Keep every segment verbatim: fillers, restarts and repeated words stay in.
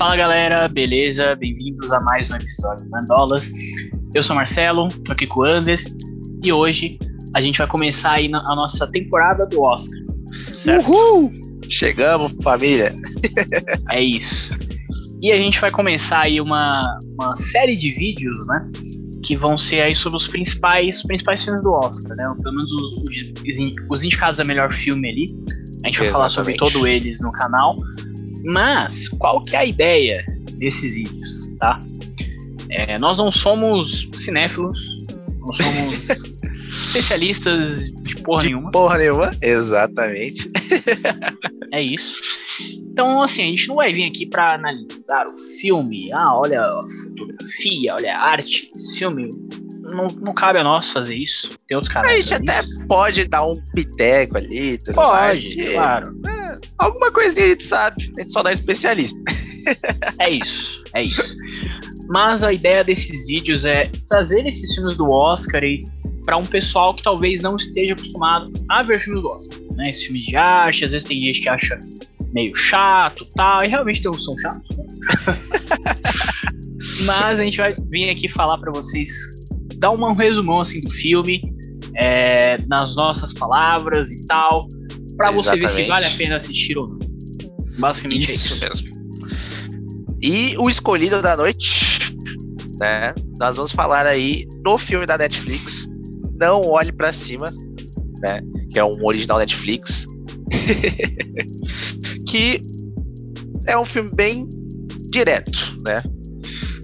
Fala galera, beleza? Bem-vindos a mais um episódio do Mandolas. Eu sou o Marcelo, tô aqui com o Andes e hoje a gente vai começar aí a nossa temporada do Oscar, certo? Uhul! Chegamos, família! É isso. E a gente vai começar aí uma, uma série de vídeos, né? Que vão ser aí sobre os principais, os principais filmes do Oscar, né? Pelo menos os, os, os indicados a melhor filme ali. A gente vai Exatamente. Falar sobre todos eles no canal. Mas, qual que é a ideia desses vídeos, tá? É, nós não somos cinéfilos, não somos especialistas de porra de nenhuma. porra nenhuma, exatamente. É isso. Então, assim, a gente não vai vir aqui pra analisar o filme. Ah, olha a fotografia, olha a arte desse filme. Não, não cabe a nós fazer isso. Tem outros caras. A gente até isso. pode dar um piteco ali, tudo pode, mais. Pode, claro. É, alguma coisinha a gente sabe, a gente só dá especialista. É isso, é isso. Mas a ideia desses vídeos é trazer esses filmes do Oscar aí para um pessoal que talvez não esteja acostumado a ver filmes do Oscar, né? Esse filme de arte, às vezes tem gente que acha meio chato e tal, e realmente tem uns são chatos. Mas a gente vai vir aqui falar para vocês, dar um resumão assim do filme, é, nas nossas palavras e tal, pra você ver se vale a pena assistir ou não. Basicamente isso, é isso mesmo. E o escolhido da noite, né? Nós vamos falar aí do filme da Netflix, Não Olhe Pra Cima, né? Que é um original Netflix. Que é um filme bem direto, né?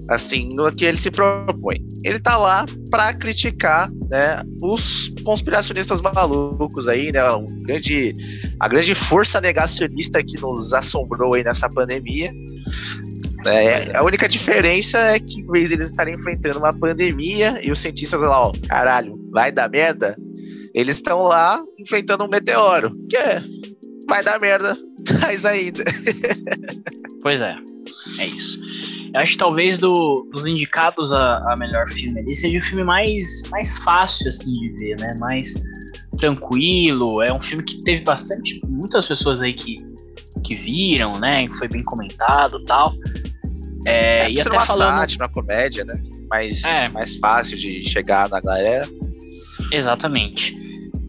Assim, no que ele se propõe. Ele tá lá pra criticar, né, os conspiracionistas malucos aí, né, um grande, a grande força negacionista que nos assombrou aí nessa pandemia. É, a única diferença é que, em vez de eles estarem enfrentando uma pandemia e os cientistas lá, ó, caralho, vai dar merda, eles estão lá enfrentando um meteoro, que é, vai dar merda, mas ainda. Pois é, é isso. Eu acho que talvez do, dos indicados a, a melhor filme ali seja o filme mais, mais fácil assim de ver, né? Mais tranquilo. É um filme que teve bastante, muitas pessoas aí que, que viram, né? Que foi bem comentado tal. É, é, e até uma falando... sátira, uma comédia, né? Mais, é. mais fácil de chegar na galera. Exatamente.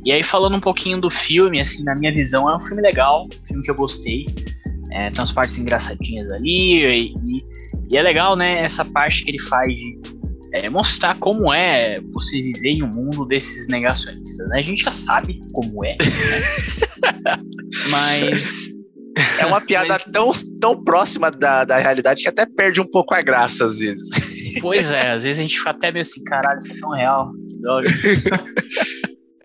E aí falando um pouquinho do filme, assim, na minha visão, é um filme legal, um filme que eu gostei. É, tem umas partes engraçadinhas ali e, e, e é legal, né, essa parte que ele faz de é, mostrar como é você viver em um mundo desses negacionistas, né? A gente já sabe como é, né? Mas é uma piada tão, tão próxima da, da realidade que até perde um pouco a graça às vezes. Pois é, às vezes a gente fica até meio assim, caralho, isso é tão real, que droga.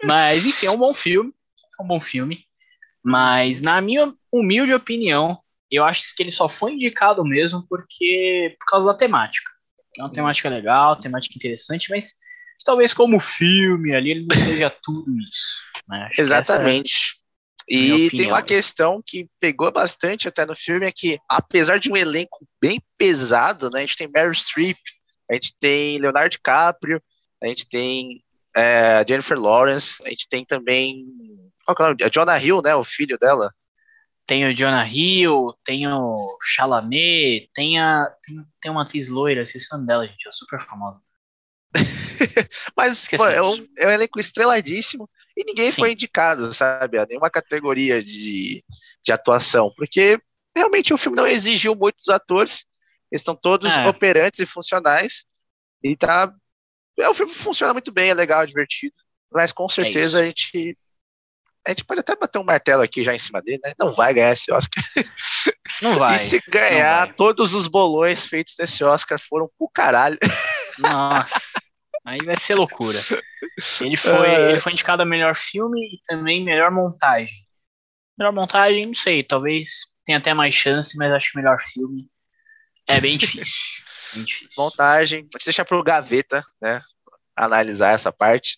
Mas enfim, é um bom filme, é um bom filme. Mas, na minha humilde opinião, eu acho que ele só foi indicado mesmo porque, por causa da temática. É uma temática legal, temática interessante, mas talvez como filme ali ele não seja tudo isso, né? Exatamente. E tem uma questão que pegou bastante até no filme, é que, apesar de um elenco bem pesado, né, a gente tem Meryl Streep, a gente tem Leonardo DiCaprio, a gente tem é, Jennifer Lawrence, a gente tem também... Qual que é o nome? A Jonah Hill, né? O filho dela. Tem o Jonah Hill, tem o Chalamet, tem, a, tem, tem uma atriz loira, esqueci o nome dela, gente, é super famosa. Mas pô, é, um, é um elenco estreladíssimo e ninguém Sim. foi indicado, sabe? A nenhuma categoria de, de atuação, porque realmente o filme não exigiu muito dos atores, eles estão todos é. operantes e funcionais, e tá... É, o filme funciona muito bem, é legal, é divertido, mas com certeza é a gente... A gente pode até bater um martelo aqui já em cima dele, né? Não vai ganhar esse Oscar. Não vai. E se ganhar, todos os bolões feitos nesse Oscar foram pro caralho. Nossa, aí vai ser loucura. Ele foi, é... ele foi indicado a melhor filme e também melhor montagem. Melhor montagem, não sei, talvez tenha até mais chance, mas acho que melhor filme é bem difícil. Bem difícil. Montagem, deixa pro Gaveta, né? Analisar essa parte.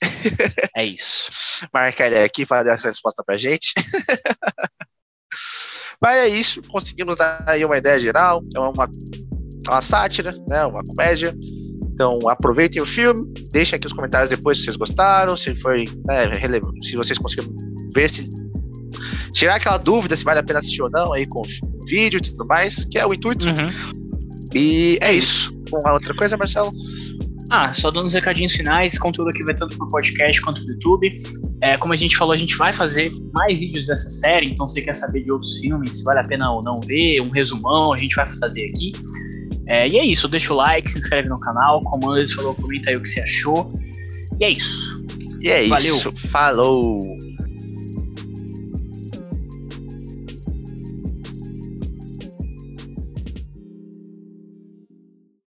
É isso. Marca ele aqui, fala essa resposta pra gente. Mas é isso, conseguimos dar aí uma ideia geral, é uma, uma sátira, né, uma comédia. Então aproveitem o filme, deixem aqui os comentários depois se vocês gostaram, se foi, né, se vocês conseguiram ver, se tirar aquela dúvida se vale a pena assistir ou não aí com o vídeo e tudo mais, que é o intuito. Uhum. E é isso. Uma outra coisa, Marcelo? Ah, só dando uns recadinhos finais, conteúdo que vai tanto pro podcast quanto pro YouTube. É, como a gente falou, a gente vai fazer mais vídeos dessa série, então se você quer saber de outros filmes, se vale a pena ou não ver, um resumão, a gente vai fazer aqui. É, e é isso, deixa o like, se inscreve no canal, como o Andes falou, comenta aí o que você achou. E é isso. E é Valeu. Isso, falou!